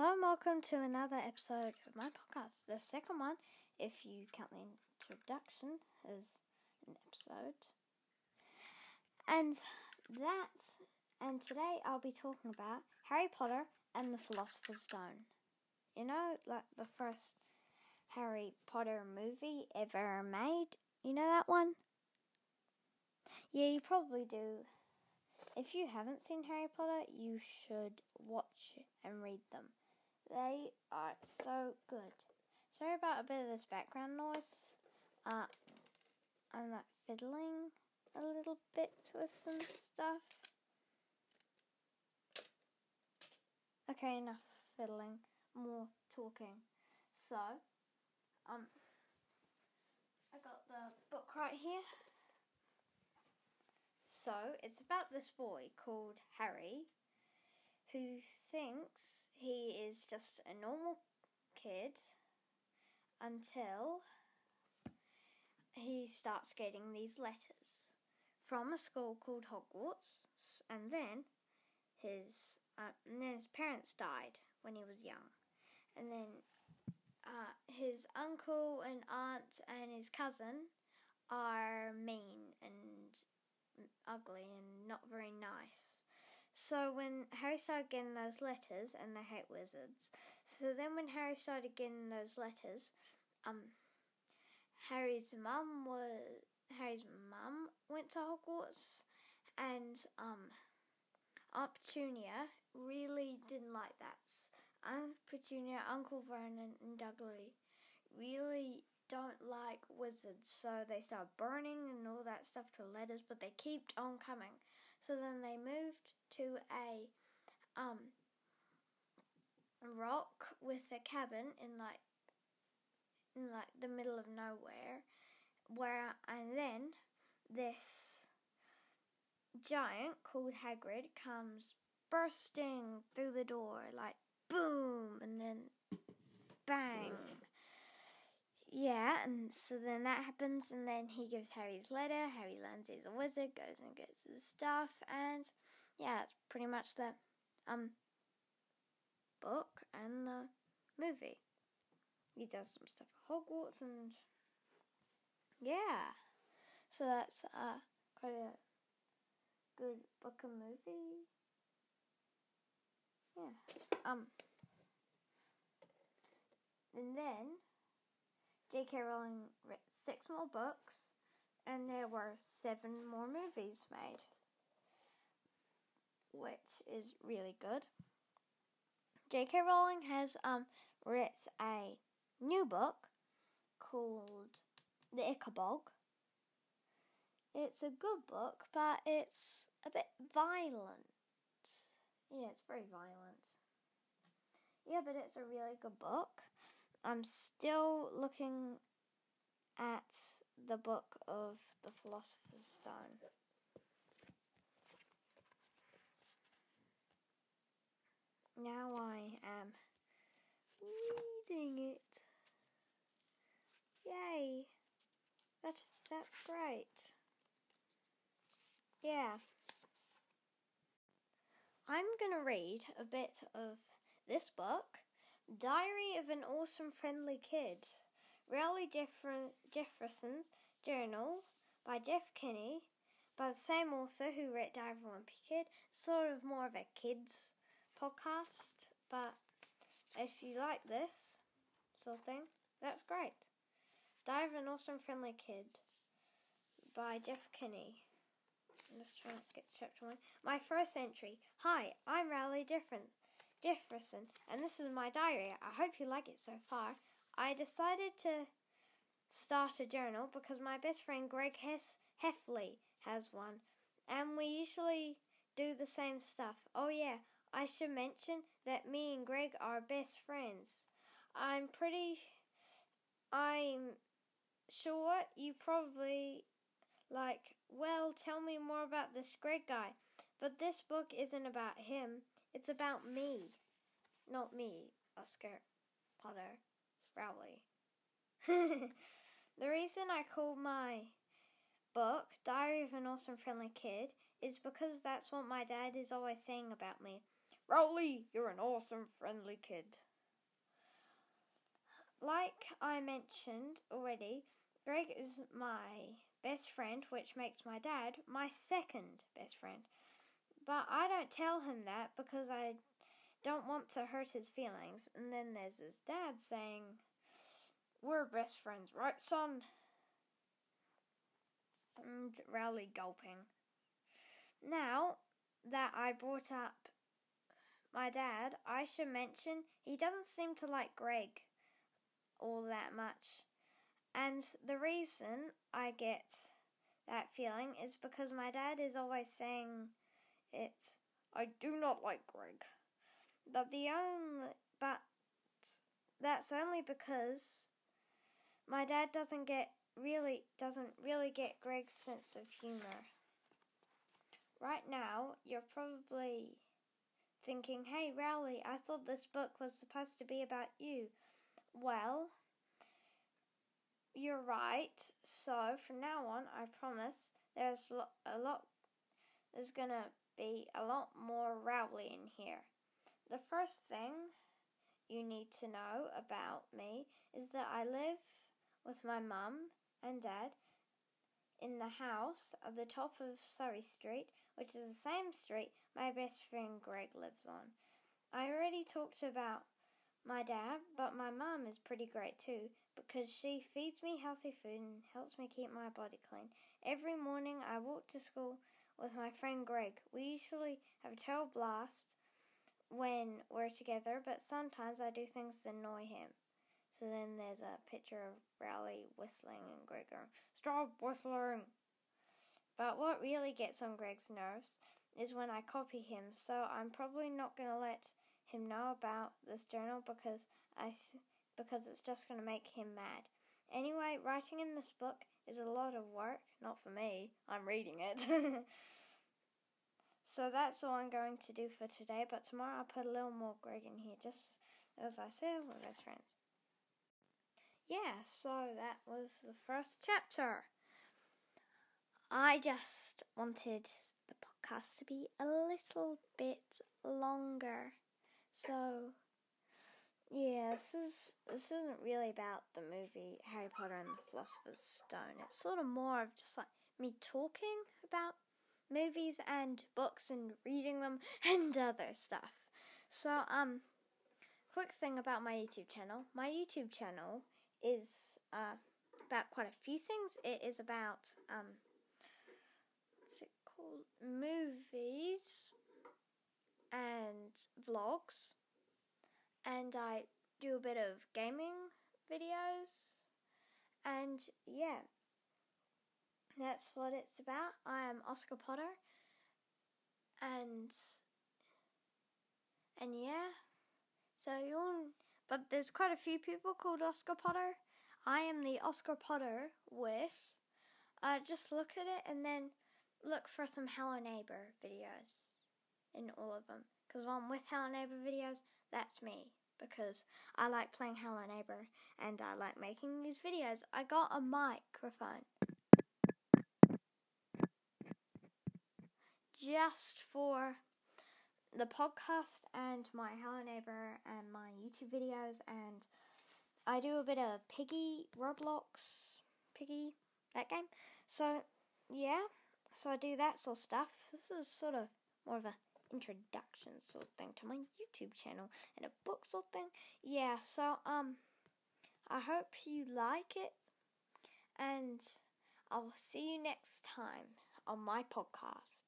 Hello and welcome to another episode of my podcast. The second one, if you count the introduction, is an episode. And today I'll be talking about Harry Potter and the Philosopher's Stone. You know, like the first Harry Potter movie ever made? You know that one? Yeah, you probably do. If you haven't seen Harry Potter, you should watch and read them. They are so good. Sorry about a bit of this background noise. I'm like fiddling a little bit with some stuff. Okay, enough fiddling. More talking. So, I got the book right here. So, it's about this boy called Harry who thinks he is just a normal kid until he starts getting these letters from a school called Hogwarts, and then his parents died when he was young, and then his uncle and aunt and his cousin are mean and ugly and not very nice. So when Harry started getting those letters, and they hate wizards, so then when Harry started getting those letters, Harry's mum went to Hogwarts, and Aunt Petunia really didn't like that. Aunt Petunia, Uncle Vernon and Dudley really don't like wizards, so they start burning and all that stuff to letters, but they kept on coming. So then they moved to a rock with a cabin in the middle of nowhere, and then this giant called Hagrid comes bursting through the door, like boom, and then bang. Yeah, and so then that happens, and then he gives Harry's letter, Harry learns he's a wizard, goes and gets his stuff, and yeah, that's pretty much the book and the movie. He does some stuff at Hogwarts, and yeah. So that's quite a good book and movie. Yeah. And then J.K. Rowling wrote 6 more books, and there were 7 more movies made, which is really good. J.K. Rowling has written a new book called The Ichabog. It's a good book, but it's a bit violent. Yeah, it's very violent. Yeah, but it's a really good book. I'm still looking at the book of the Philosopher's Stone. Now I am reading it. Yay! That's great. Yeah. I'm going to read a bit of this book, Diary of an Awesome Friendly Kid, Rowley Jefferson's Journal, by Jeff Kinney, by the same author who wrote Diary of a Wimpy Kid. Sort of more of a kids podcast, but if you like this sort of thing, that's great. Diary of an Awesome Friendly Kid by Jeff Kinney. I'm just trying to get to chapter 1. My first entry. Hi, I'm Rowley Jefferson, and this is my diary. I hope you like it so far. I decided to start a journal because my best friend Greg Heffley has one, and we usually do the same stuff. Oh yeah, I should mention that me and Greg are best friends. I'm sure you probably like, well, tell me more about this Greg guy, but this book isn't about him. It's about me, not me, Oscar Potter Rowley. The reason I call my book Diary of an Awesome Friendly Kid is because that's what my dad is always saying about me. Rowley, you're an awesome friendly kid. Like I mentioned already, Greg is my best friend, which makes my dad my second best friend. But I don't tell him that because I don't want to hurt his feelings. And then there's his dad saying, we're best friends, right, son? And Rowley gulping. Now that I brought up my dad, I should mention he doesn't seem to like Greg all that much. And the reason I get that feeling is because my dad is always saying it, I do not like Greg. But that's only because my dad doesn't really get Greg's sense of humor. Right now, you're probably thinking, hey, Rowley, I thought this book was supposed to be about you. Well, you're right. So from now on, I promise there's gonna be a lot more Rowley in here. The first thing you need to know about me is that I live with my mum and dad in the house at the top of Surrey Street, which is the same street my best friend Greg lives on. I already talked about my dad, but my mum is pretty great too, because she feeds me healthy food and helps me keep my body clean. Every morning I walk to school with my friend Greg. We usually have a total blast when we're together, but sometimes I do things that annoy him. So then there's a picture of Rowley whistling and Greg going, stop whistling! But what really gets on Greg's nerves is when I copy him, so I'm probably not going to let him know about this journal because it's just going to make him mad. Anyway, writing in this book is a lot of work. Not for me. I'm reading it. So that's all I'm going to do for today, but tomorrow I'll put a little more Greg in here, just as I said, with best friends. Yeah, so that was the first chapter. I just wanted the podcast to be a little bit longer. So, yeah, this isn't really about the movie Harry Potter and the Philosopher's Stone. It's sort of more of just like me talking about movies and books and reading them and other stuff. So, quick thing about my YouTube channel. My YouTube channel is about quite a few things. It is about, what's it called? Movies and vlogs. And I do a bit of gaming videos. And yeah, that's what it's about. I am Oscar Potter. And yeah. But there's quite a few people called Oscar Potter. I am the Oscar Potter with, just look at it and then look for some Hello Neighbor videos in all of them. Because when I'm with Hello Neighbor videos, that's me. Because I like playing Hello Neighbor and I like making these videos. I got a microphone. Just for the podcast and my Hello Neighbor and my YouTube videos, and I do a bit of Piggy Roblox, Piggy, that game. So, yeah, so I do that sort of stuff. This is sort of more of an introduction sort of thing to my YouTube channel and a book sort of thing. Yeah, so, I hope you like it, and I will see you next time on my podcast.